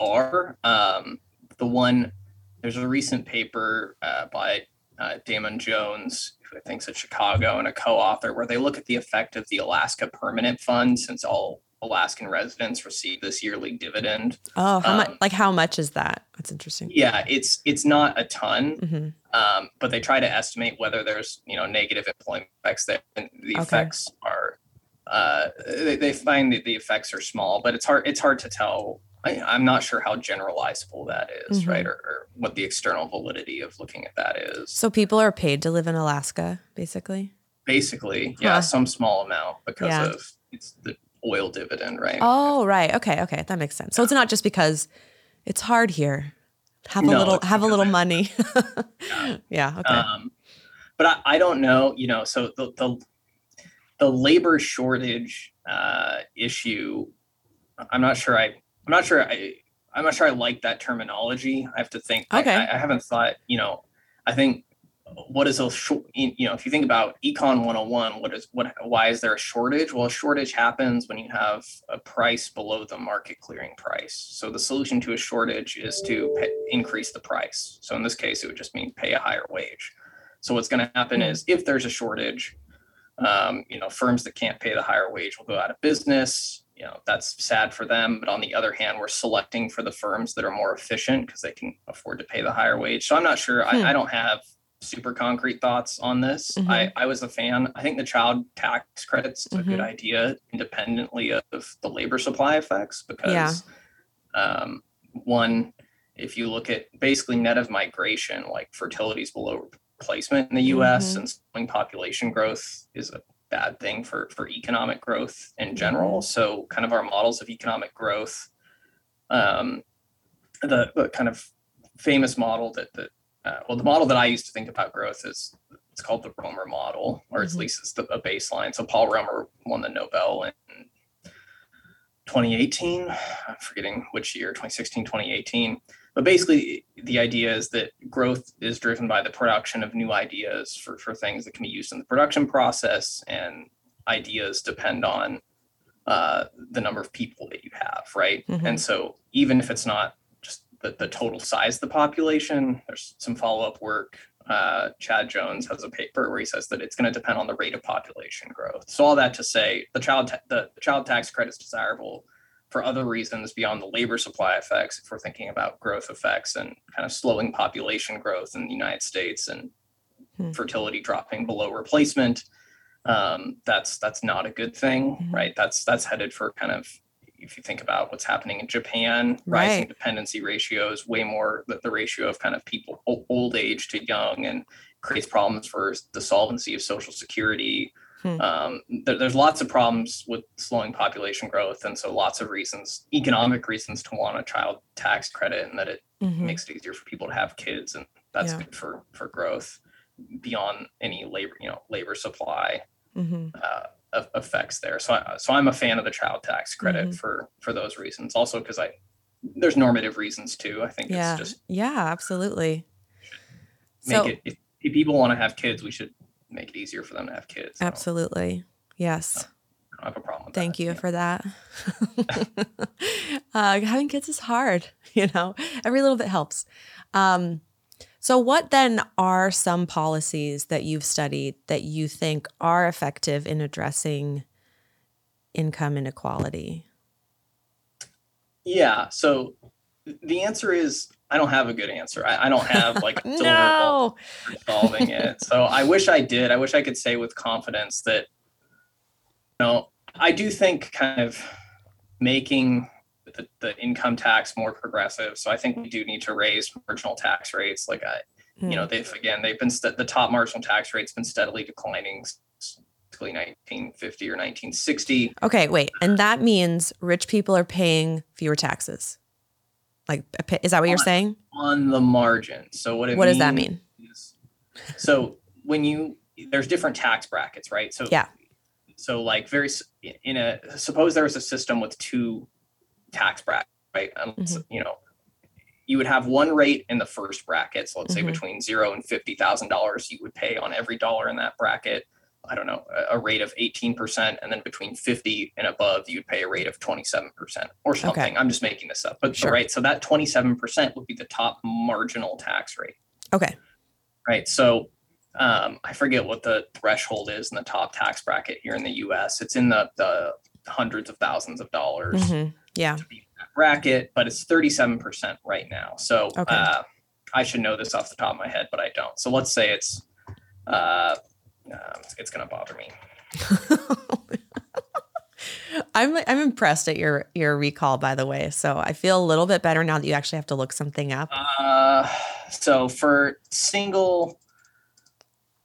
are. Um, the one, there's a recent paper uh, by uh, Damon Jones, who I think is at Chicago, and a co-author, where they look at the effect of the Alaska Permanent Fund, since all Alaskan residents receive this yearly dividend. Oh, how um, much? Like how much is that? That's interesting. Yeah, it's it's not a ton, mm-hmm. um, but they try to estimate whether there's you know negative employment effects there. And the okay. effects are uh, they, they find that the effects are small, but it's hard it's hard to tell. I, I'm not sure how generalizable that is, mm-hmm. right, or, or what the external validity of looking at that is. So people are paid to live in Alaska, basically. Basically, huh. yeah, some small amount because yeah. of it's the oil dividend, right? Oh, right. Okay. Okay. That makes sense. So it's not just because it's hard here. Have no, a little, have a little money. yeah. yeah. Okay. Um, but I, I don't know, you know, so the, the, the labor shortage uh, issue, I'm not sure. I, I'm not sure. I, I'm not sure I like that terminology. I have to think, okay. I, I haven't thought, you know, I think what is a short, you know, if you think about Econ one oh one, what is, what, why is there a shortage? Well, a shortage happens when you have a price below the market clearing price. So the solution to a shortage is to pay, increase the price. So in this case, it would just mean pay a higher wage. So what's going to happen is if there's a shortage, Um, you know, firms that can't pay the higher wage will go out of business. You know, that's sad for them. But on the other hand, we're selecting for the firms that are more efficient because they can afford to pay the higher wage. So I'm not sure. Hmm. I, I don't have super concrete thoughts on this. Mm-hmm. I, I was a fan. I think the child tax credits is mm-hmm. a good idea independently of the labor supply effects because yeah. um, one, if you look at basically net of migration, like fertility is below replacement in the U S mm-hmm. and slowing population growth is a bad thing for, for economic growth in general. So kind of our models of economic growth, um, the, the kind of famous model that, that Uh, well, the model that I used to think about growth is it's called the Roemer model, or mm-hmm. at least it's the, a baseline. So Paul Roemer won the Nobel in twenty eighteen. I'm forgetting which year, twenty sixteen, twenty eighteen. But basically, the idea is that growth is driven by the production of new ideas for, for things that can be used in the production process. And ideas depend on uh, the number of people that you have, right? Mm-hmm. And so even if it's not The, the total size of the population. There's some follow-up work. Uh, Chad Jones has a paper where he says that it's going to depend on the rate of population growth. So all that to say, the child ta- the, the child tax credit is desirable for other reasons beyond the labor supply effects. If we're thinking about growth effects and kind of slowing population growth in the United States and hmm. fertility dropping below replacement, um, that's that's not a good thing, hmm. right? That's that's headed for kind of. If you think about what's happening in Japan, right. rising dependency ratios, way more the, the ratio of kind of people old age to young, and creates problems for the solvency of Social Security. Hmm. Um, there, there's lots of problems with slowing population growth. And so lots of reasons, economic reasons to want a child tax credit, and that it mm-hmm. makes it easier for people to have kids. And that's yeah. good for, for growth beyond any labor, you know, labor supply. Mm-hmm. Uh, Of effects there. So, I, so I'm a fan of the child tax credit mm-hmm. for, for those reasons. Also, because I, there's normative reasons too. I think yeah. it's just, yeah, absolutely. Make so, it, if, if people want to have kids, we should make it easier for them to have kids. So. Absolutely. Yes. I don't have a problem with Thank that. Thank you yeah. for that. uh, having kids is hard, you know, every little bit helps. Um, So what then are some policies that you've studied that you think are effective in addressing income inequality? Yeah. So the answer is I don't have a good answer. I, I don't have like a silver bullet for solving it. So I wish I did. I wish I could say with confidence that, you know, I do think kind of making The, the income tax more progressive. So I think we do need to raise marginal tax rates. Like I, mm. you know, they've, again, they've been, st- the top marginal tax rate's been steadily declining since nineteen fifty or nineteen sixty. Okay, wait. And that means rich people are paying fewer taxes. Like, is that what on, you're saying? On the margin. So what it What does that mean? Is, so when you, there's different tax brackets, right? So, yeah. so like very, in a, suppose there was a system with two tax bracket, right? Um, mm-hmm. so, you know, you would have one rate in the first bracket. So let's mm-hmm. say between zero and fifty thousand dollars, you would pay on every dollar in that bracket, I don't know, a, a rate of eighteen percent. And then between fifty and above, you'd pay a rate of twenty-seven percent or something. Okay. I'm just making this up, but sure. right. So that twenty-seven percent would be the top marginal tax rate. Okay. Right. So um, I forget what the threshold is in the top tax bracket here in the U S. It's in the, the hundreds of thousands of dollars. Mm-hmm. Yeah, to be in that bracket, but it's thirty-seven percent right now. So okay. uh, I should know this off the top of my head, but I don't. So let's say it's uh, uh, it's going to bother me. I'm I'm impressed at your your recall, by the way. So I feel a little bit better now that you actually have to look something up. Uh, so for single,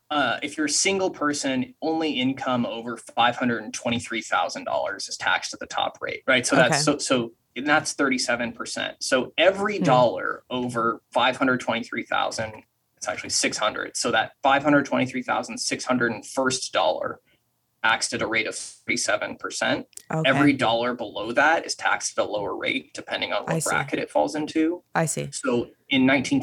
uh, if you're a single person, only income over five hundred twenty-three thousand dollars is taxed at the top rate, right? So that's okay. so so and that's thirty-seven percent. So every mm-hmm. dollar over five hundred twenty-three thousand, it's actually six hundred. So that five hundred twenty-three thousand six hundred first dollar taxed at a rate of thirty-seven percent. Okay. Every dollar below that is taxed at a lower rate, depending on what I bracket see. It falls into. I see. So in nineteen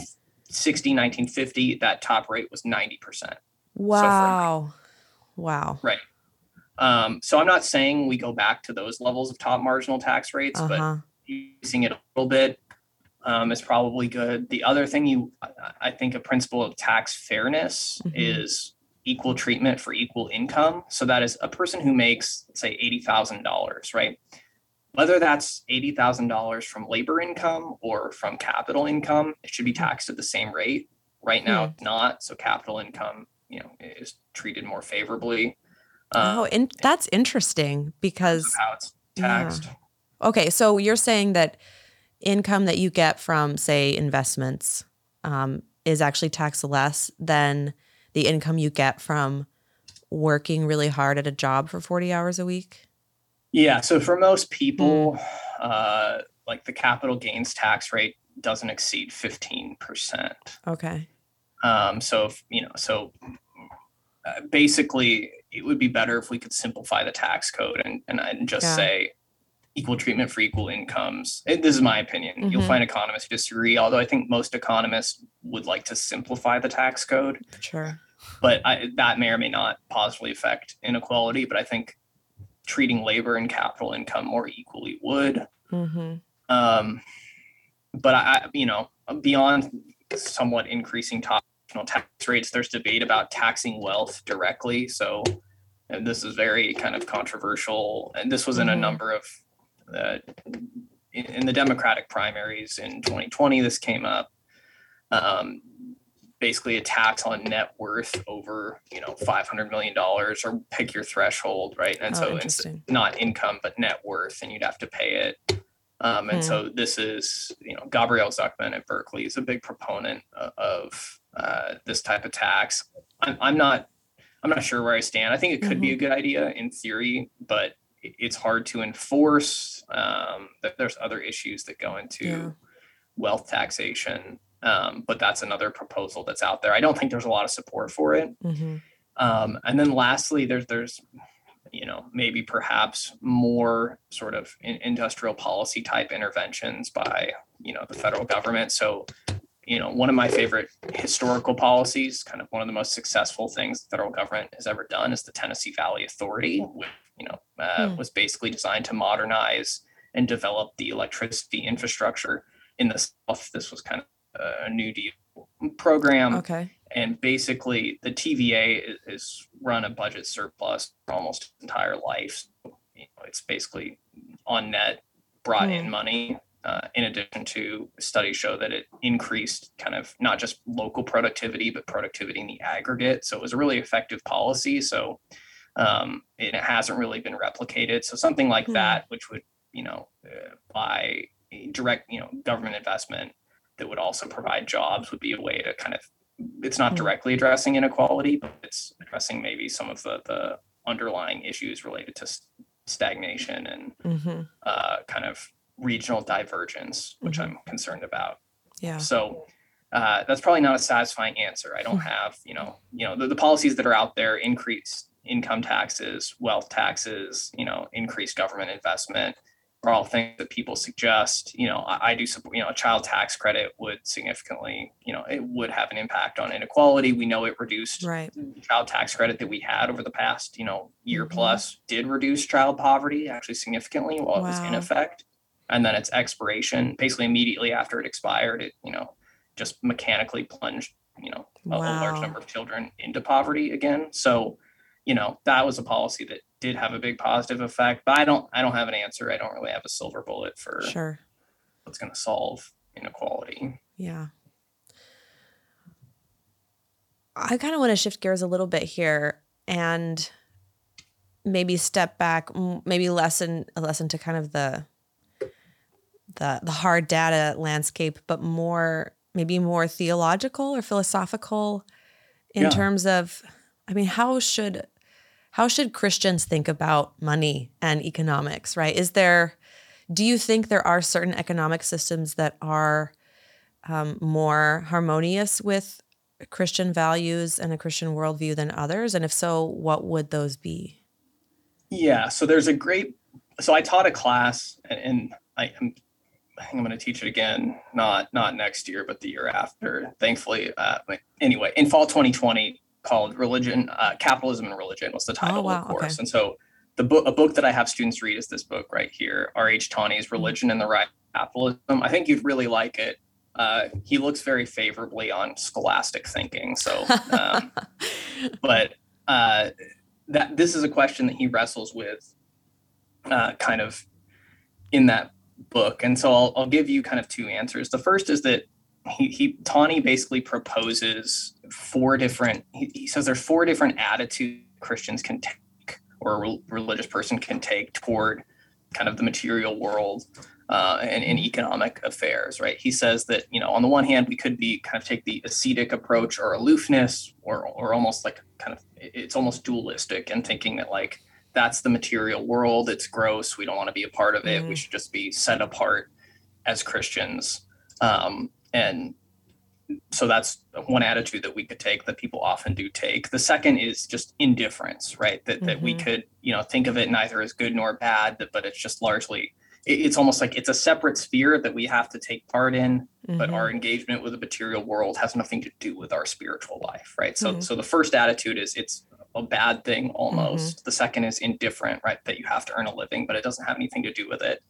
sixty, nineteen fifty, that top rate was ninety percent. Wow. So wow. Right. Um, so I'm not saying we go back to those levels of top marginal tax rates, uh-huh. but using it a little bit um, is probably good. The other thing you, I think a principle of tax fairness mm-hmm. is equal treatment for equal income. So that is a person who makes, say, eighty thousand dollars, right? Whether that's eighty thousand dollars from labor income or from capital income, it should be taxed at the same rate. Right now, mm. it's not. So capital income, you know, is treated more favorably. Oh, um, and that's interesting because how it's taxed. Yeah. Okay, so you're saying that income that you get from, say, investments um, is actually taxed less than the income you get from working really hard at a job for forty hours a week? Yeah. So for most people, mm. uh, like the capital gains tax rate doesn't exceed fifteen percent. Okay. Um, so, if, you know, so uh, basically it would be better if we could simplify the tax code and, and, and just yeah. say equal treatment for equal incomes. It, this is my opinion. Mm-hmm. You'll find economists who disagree, although I think most economists would like to simplify the tax code. Sure. But I, that may or may not positively affect inequality, but I think treating labor and capital income more equally would. Mm-hmm. Um, but I, you know, beyond somewhat increasing top tax rates, there's debate about taxing wealth directly. So and this is very kind of controversial. And this was in a number of, uh, in, in the Democratic primaries in twenty twenty, this came up. Um, basically a tax on net worth over, you know, five hundred million dollars or pick your threshold, right? And oh, so it's not income, but net worth, and you'd have to pay it. Um, and mm. so this is, you know, Gabrielle Zucman at Berkeley is a big proponent of uh, this type of tax. I'm, I'm not, I'm not sure where I stand. I think it could mm-hmm. be a good idea in theory, but it's hard to enforce. Um, there's other issues that go into yeah. wealth taxation. Um, but that's another proposal that's out there. I don't think there's a lot of support for it. Mm-hmm. Um, and then lastly, there's, there's, you know, maybe perhaps more sort of in- industrial policy type interventions by, you know, the federal government. So, you know, one of my favorite historical policies, kind of one of the most successful things the federal government has ever done, is the Tennessee Valley Authority, which, you know, uh, mm. was basically designed to modernize and develop the electricity infrastructure in the South. This was kind of a New Deal program. Okay. And basically the T V A has run a budget surplus for almost its entire life. So, you know, it's basically on net brought mm. in money. Uh, in addition to studies show that it increased kind of not just local productivity, but productivity in the aggregate. So it was a really effective policy. So um, it hasn't really been replicated. So something like mm. that, which would, you know, uh, by direct, you know, government investment, that would also provide jobs, would be a way to kind of, it's not directly addressing inequality, but it's addressing maybe some of the, the underlying issues related to stagnation and mm-hmm. uh, kind of regional divergence, which mm-hmm. I'm concerned about. Yeah. So uh, that's probably not a satisfying answer. I don't have, you know, you know, the, the policies that are out there, increase income taxes, wealth taxes, you know, increased government investment, are all things that people suggest. You know, I, I do support, you know, a child tax credit would significantly, you know, it would have an impact on inequality. We know it reduced right. child tax credit that we had over the past, you know, year mm-hmm. plus did reduce child poverty actually significantly while wow. it was in effect. And then its expiration, basically immediately after it expired, it, you know, just mechanically plunged, you know, a, wow. a large number of children into poverty again. So, you know, that was a policy that did have a big positive effect, but I don't, I don't have an answer. I don't really have a silver bullet for sure what's going to solve inequality. Yeah. I kind of want to shift gears a little bit here and maybe step back, maybe lessen, lessen to kind of the, the, the hard data landscape, but more, maybe more theological or philosophical in yeah. terms of, I mean, how should, How should Christians think about money and economics, right? Is there, do you think there are certain economic systems that are um, more harmonious with Christian values and a Christian worldview than others? And if so, what would those be? Yeah, so there's a great, so I taught a class and, and I, I'm, I think I'm going to teach it again, not not next year, but the year after, thankfully. Uh, but anyway, in fall twenty twenty, called Religion, uh, Capitalism and Religion was the title oh, wow. of the course. Okay. And so the book, a book that I have students read is this book right here, R H Taney's Religion and the Right to Capitalism. I think you'd really like it. uh, he looks very favorably on scholastic thinking. So, um, but uh, that this is a question that he wrestles with uh, kind of in that book. And so I'll, I'll give you kind of two answers. The first is that he, he Tawney basically proposes four different, he, he says there's four different attitudes Christians can take, or a re- religious person can take toward kind of the material world uh, and, and economic affairs, right? He says that, you know, on the one hand, we could be kind of take the ascetic approach or aloofness or, or almost like kind of, it's almost dualistic and thinking that like, that's the material world, it's gross, we don't want to be a part of it, mm-hmm. we should just be set apart as Christians. Um, and so that's one attitude that we could take, that people often do take. The second is just indifference, right? That mm-hmm. that we could, you know, think of it neither as good nor bad, but it's just largely, it's almost like it's a separate sphere that we have to take part in, mm-hmm. but our engagement with the material world has nothing to do with our spiritual life, right? So, mm-hmm. so the first attitude is it's a bad thing almost. Mm-hmm. The second is indifferent, right? That you have to earn a living, but it doesn't have anything to do with it.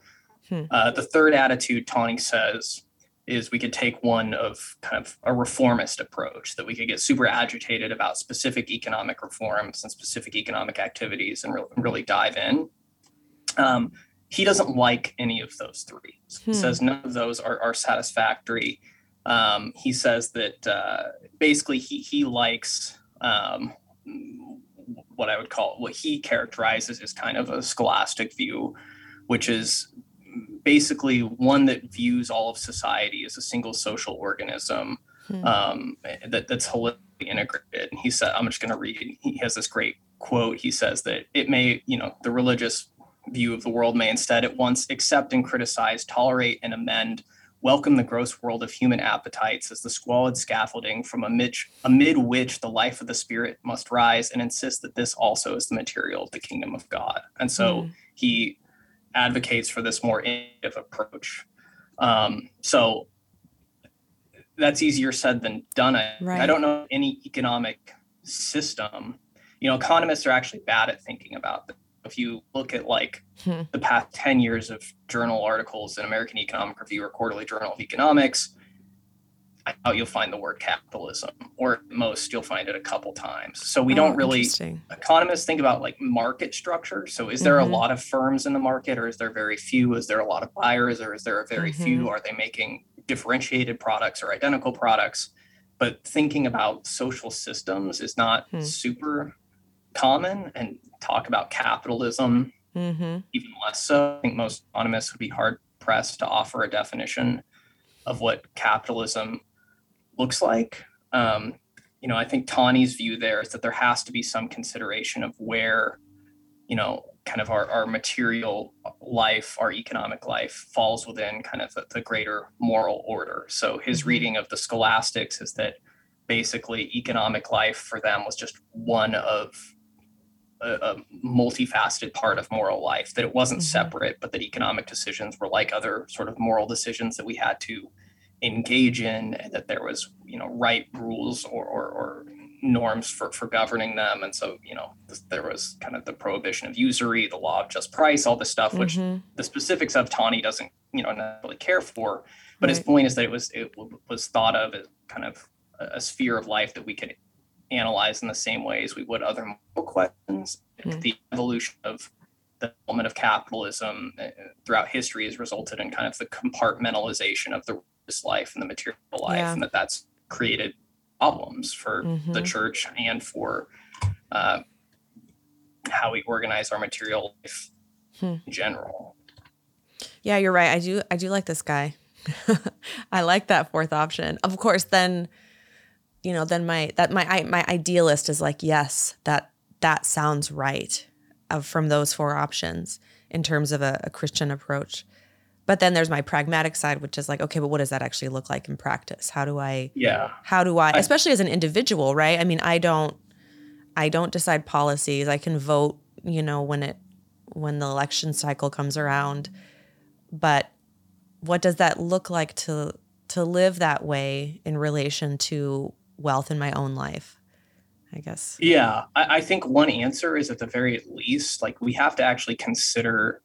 Hmm. Uh, the third attitude, Tawney says, is we could take one of kind of a reformist approach, that we could get super agitated about specific economic reforms and specific economic activities and re- really dive in. Um, he doesn't like any of those three. Hmm. He says none of those are, are satisfactory. Um, he says that uh, basically he, he likes um, what I would call, what he characterizes as kind of a scholastic view, which is basically one that views all of society as a single social organism hmm. um, that, that's holistically integrated. And he said, I'm just going to read, he has this great quote. He says that it may, you know, the religious view of the world may instead at once accept and criticize, tolerate and amend, welcome the gross world of human appetites as the squalid scaffolding from amid, amid which the life of the spirit must rise, and insist that this also is the material of the kingdom of God. And so mm. he advocates for this more innovative approach. Um, so that's easier said than done. I, right. I don't know any economic system. You know, economists are actually bad at thinking about this. If you look at like hmm. the past ten years of journal articles in American Economic Review or Quarterly Journal of Economics, I doubt you'll find the word capitalism, or at most you'll find it a couple times. So we oh, don't really, economists think about like market structure. So is there mm-hmm. a lot of firms in the market, or is there very few? Is there a lot of buyers, or is there a very mm-hmm. few? Are they making differentiated products or identical products? But thinking about social systems is not hmm. super common, and talk about capitalism mm-hmm. even less so. I think most economists would be hard pressed to offer a definition of what capitalism looks like. Um, you know, I think Tawney's view there is that there has to be some consideration of where, you know, kind of our, our material life, our economic life falls within kind of the, the greater moral order. So his mm-hmm. reading of the scholastics is that basically economic life for them was just one of a, a multifaceted part of moral life, that it wasn't mm-hmm. separate, but that economic decisions were like other sort of moral decisions that we had to engage in, and that there was, you know, right rules or, or, or norms for, for governing them. And so, you know, th- there was kind of the prohibition of usury, the law of just price, all this stuff, which mm-hmm. the specifics of Tawney doesn't, you know, not really care for. But right. his point is that it was, it w- was thought of as kind of a sphere of life that we could analyze in the same way as we would other moral questions. Mm-hmm. The evolution of the development of capitalism throughout history has resulted in kind of the compartmentalization of the religious life and the material life, yeah. and that that's created problems for mm-hmm. the church and for uh, how we organize our material life hmm. in general. Yeah, you're right. I do. I do like this guy. I like that fourth option. Of course, then. You know, then my that my my idealist is like, yes, that that sounds right of from those four options in terms of a, a Christian approach. But then there's my pragmatic side, which is like, okay, but what does that actually look like in practice? How do I yeah. how do I, I especially as an individual, right? I mean, I don't I don't decide policies. I can vote, you know, when it when the election cycle comes around. But what does that look like to to live that way in relation to wealth in my own life, I guess? Yeah, I, I think one answer is at the very least, like we have to actually consider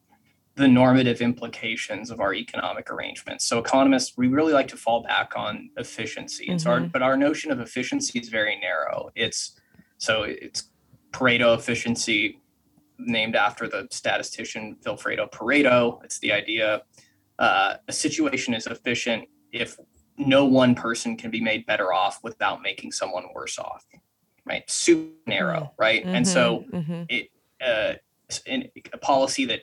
the normative implications of our economic arrangements. So economists, we really like to fall back on efficiency. And so our, but our notion of efficiency is very narrow. It's so it's Pareto efficiency, named after the statistician Vilfredo Pareto. It's the idea uh, a situation is efficient if no one person can be made better off without making someone worse off, right? Super narrow, right? Mm-hmm. And so mm-hmm. it uh, in, a policy that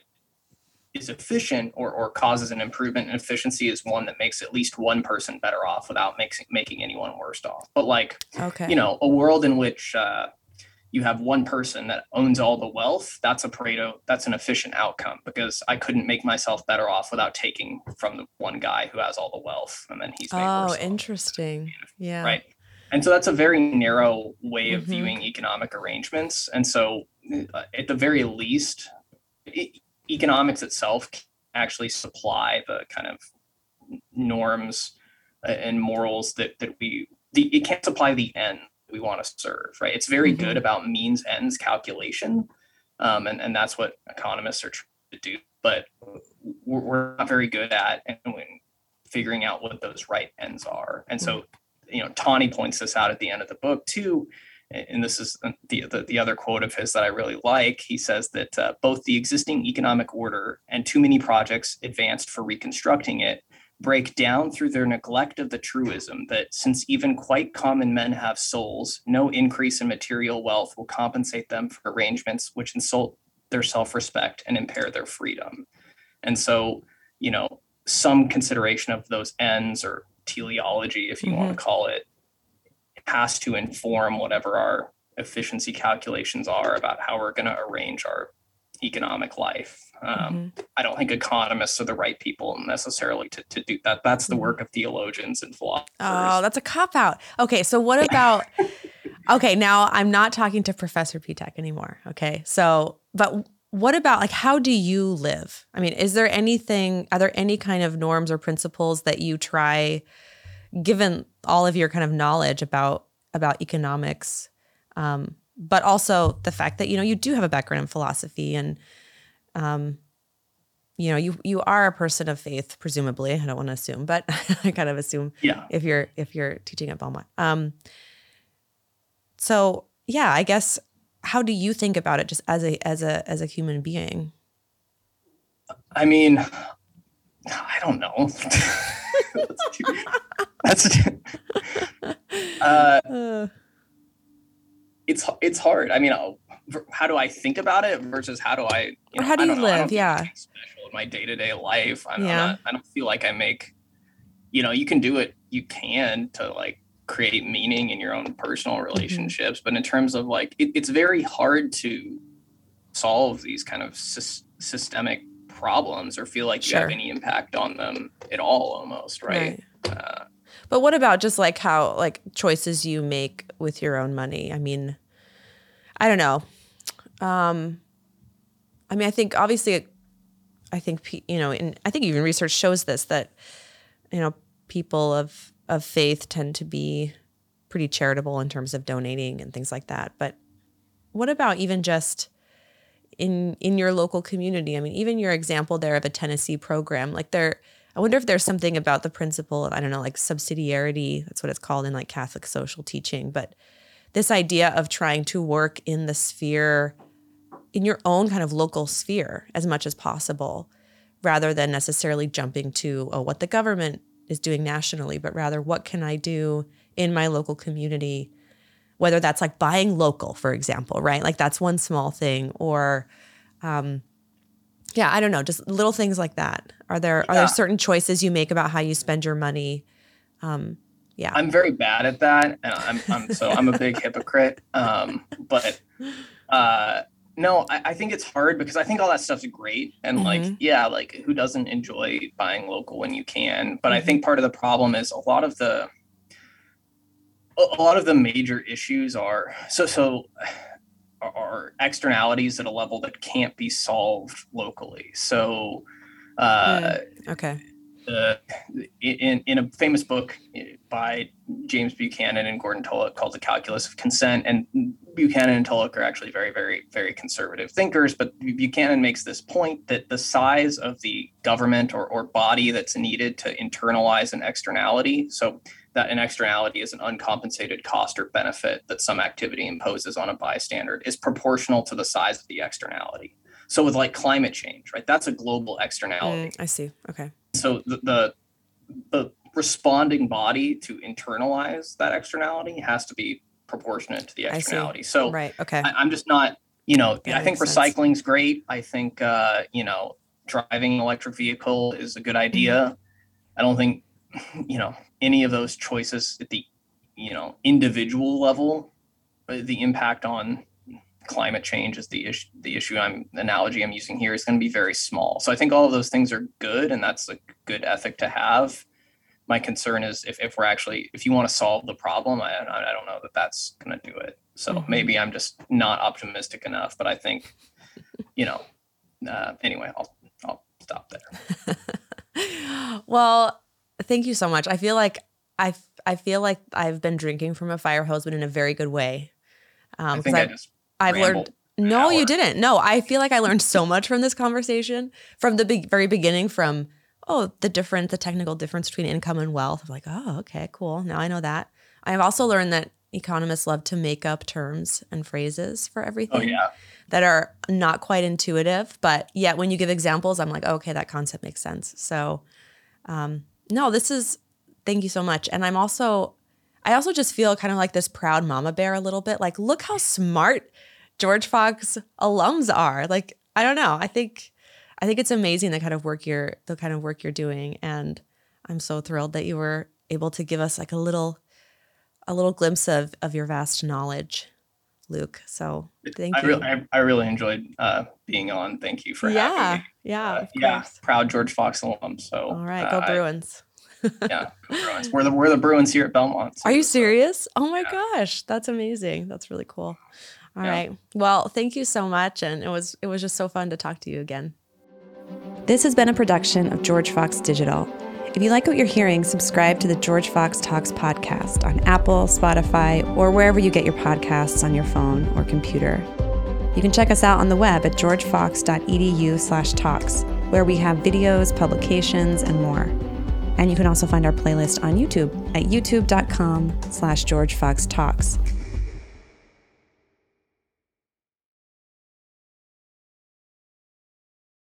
is efficient or, or causes an improvement in efficiency is one that makes at least one person better off without making making anyone worse off. But like, okay. you know, a world in which uh, you have one person that owns all the wealth, that's a Pareto, that's an efficient outcome, because I couldn't make myself better off without taking from the one guy who has all the wealth and then he's made oh, worse interesting. Off. Yeah. Right. And so that's a very narrow way of mm-hmm. viewing economic arrangements. And so uh, at the very least, it, economics itself can actually supply the kind of norms and morals that that we the, it can't supply the end we want to serve, right? It's very mm-hmm. good about means ends calculation, um, and and that's what economists are trying to do. But we're, we're not very good at and when figuring out what those right ends are. And so, you know, Tawney points this out at the end of the book too. And this is the, the, the other quote of his that I really like. He says that uh, both the existing economic order and too many projects advanced for reconstructing it break down through their neglect of the truism that since even quite common men have souls, no increase in material wealth will compensate them for arrangements which insult their self-respect and impair their freedom. And so, you know, some consideration of those ends or teleology, if you mm-hmm. want to call it, has to inform whatever our efficiency calculations are about how we're going to arrange our economic life. Um, mm-hmm. I don't think economists are the right people necessarily to, to do that. That's the work of theologians and philosophers. Oh, that's a cop-out. Okay, so what about... okay, now I'm not talking to Professor Petach anymore, okay? So, but what about, like, how do you live? I mean, is there anything... Are there any kind of norms or principles that you try... given all of your kind of knowledge about about economics, um, but also the fact that, you know, you do have a background in philosophy and, um, you know, you you are a person of faith, presumably. I don't want to assume, but I kind of assume yeah. if you're if you're teaching at Belmont. Um, so, yeah, I guess, how do you think about it just as a as a as a human being? I mean, I don't know. That's too, that's too, uh, it's it's hard. I mean, I'll, how do I think about it versus how do I? You know, how do I you know, live? Yeah, special in my day to day life. I'm, yeah. I'm not, I don't feel like I make. You know, you can do it. You can to like create meaning in your own personal relationships, mm-hmm. but in terms of like, it, it's very hard to solve these kind of sy- systemic. problems or feel like sure. you have any impact on them at all almost, right? right. Uh, but what about just like how, like choices you make with your own money? I mean, I don't know. Um, I mean, I think obviously, I think, you know, and I think even research shows this, that, you know, people of, of faith tend to be pretty charitable in terms of donating and things like that. But what about even just in in your local community? I mean, even your example there of a Tennessee program, like there, I wonder if there's something about the principle of, I don't know, like subsidiarity, that's what it's called in like Catholic social teaching, but this idea of trying to work in the sphere, in your own kind of local sphere as much as possible, rather than necessarily jumping to, oh, what the government is doing nationally, but rather what can I do in my local community? Whether that's like buying local, for example, right? Like that's one small thing, or, um, yeah, I don't know, just little things like that. Are there yeah. are there certain choices you make about how you spend your money? Um, yeah, I'm very bad at that, and I'm, I'm so I'm a big hypocrite. Um, but uh, no, I, I think it's hard because I think all that stuff's great, and mm-hmm. like yeah, like who doesn't enjoy buying local when you can? But mm-hmm. I think part of the problem is a lot of the A lot of the major issues are so so are externalities at a level that can't be solved locally. So, uh, okay, uh, in, in a famous book by James Buchanan and Gordon Tullock called The Calculus of Consent. And Buchanan and Tullock are actually very, very, very conservative thinkers. But Buchanan makes this point that the size of the government or, or body that's needed to internalize an externality, so that an externality is an uncompensated cost or benefit that some activity imposes on a bystander, is proportional to the size of the externality. So with like climate change, right? That's a global externality. Mm, I see. Okay. So the, the the responding body to internalize that externality has to be proportionate to the externality. So right. Okay. I, I'm just not, you know, that I think recycling's sense. Great. I think, uh, you know, driving an electric vehicle is a good idea. Mm-hmm. I don't think, you know, any of those choices at the, you know, individual level, the impact on climate change is the issue, the issue I'm analogy I'm using here is going to be very small. So I think all of those things are good. And that's a good ethic to have. My concern is if, if we're actually, if you want to solve the problem, I, I don't know that that's going to do it. So mm-hmm. maybe I'm just not optimistic enough, but I think, you know, uh, anyway, I'll, I'll stop there. Well, thank you so much. I feel like I've, I feel like I've been drinking from a fire hose, but in a very good way. Um, I think I, I just I've learned. No, you didn't. No, I feel like I learned so much from this conversation from the be- very beginning. From oh, the different, the technical difference between income and wealth. I'm like, oh, okay, cool. Now I know that. I have also learned that economists love to make up terms and phrases for everything. Oh, yeah. That are not quite intuitive, but yet when you give examples, I'm like, oh, okay, that concept makes sense. So, um, no, this is. Thank you so much, and I'm also. I also just feel kind of like this proud mama bear a little bit. Like, look how smart George Fox alums are. Like, I don't know. I think, I think it's amazing the kind of work you're, the kind of work you're doing. And I'm so thrilled that you were able to give us like a little, a little glimpse of, of your vast knowledge, Luke. So thank I you. Really, I, I really enjoyed uh, being on. Thank you for yeah, having me. Yeah. Uh, yeah. Course. Proud George Fox alum. So all right. Go uh, Bruins. I, yeah, Bruins. We're the we're the Bruins here at Belmont. So. Are you serious? Oh my yeah. gosh, that's amazing. That's really cool. All yeah. right. Well, thank you so much, and it was it was just so fun to talk to you again. This has been a production of George Fox Digital. If you like what you're hearing, subscribe to the George Fox Talks podcast on Apple, Spotify, or wherever you get your podcasts on your phone or computer. You can check us out on the web at george fox dot e d u slash talks, where we have videos, publications, and more. And you can also find our playlist on YouTube at youtube dot com slash George Fox Talks.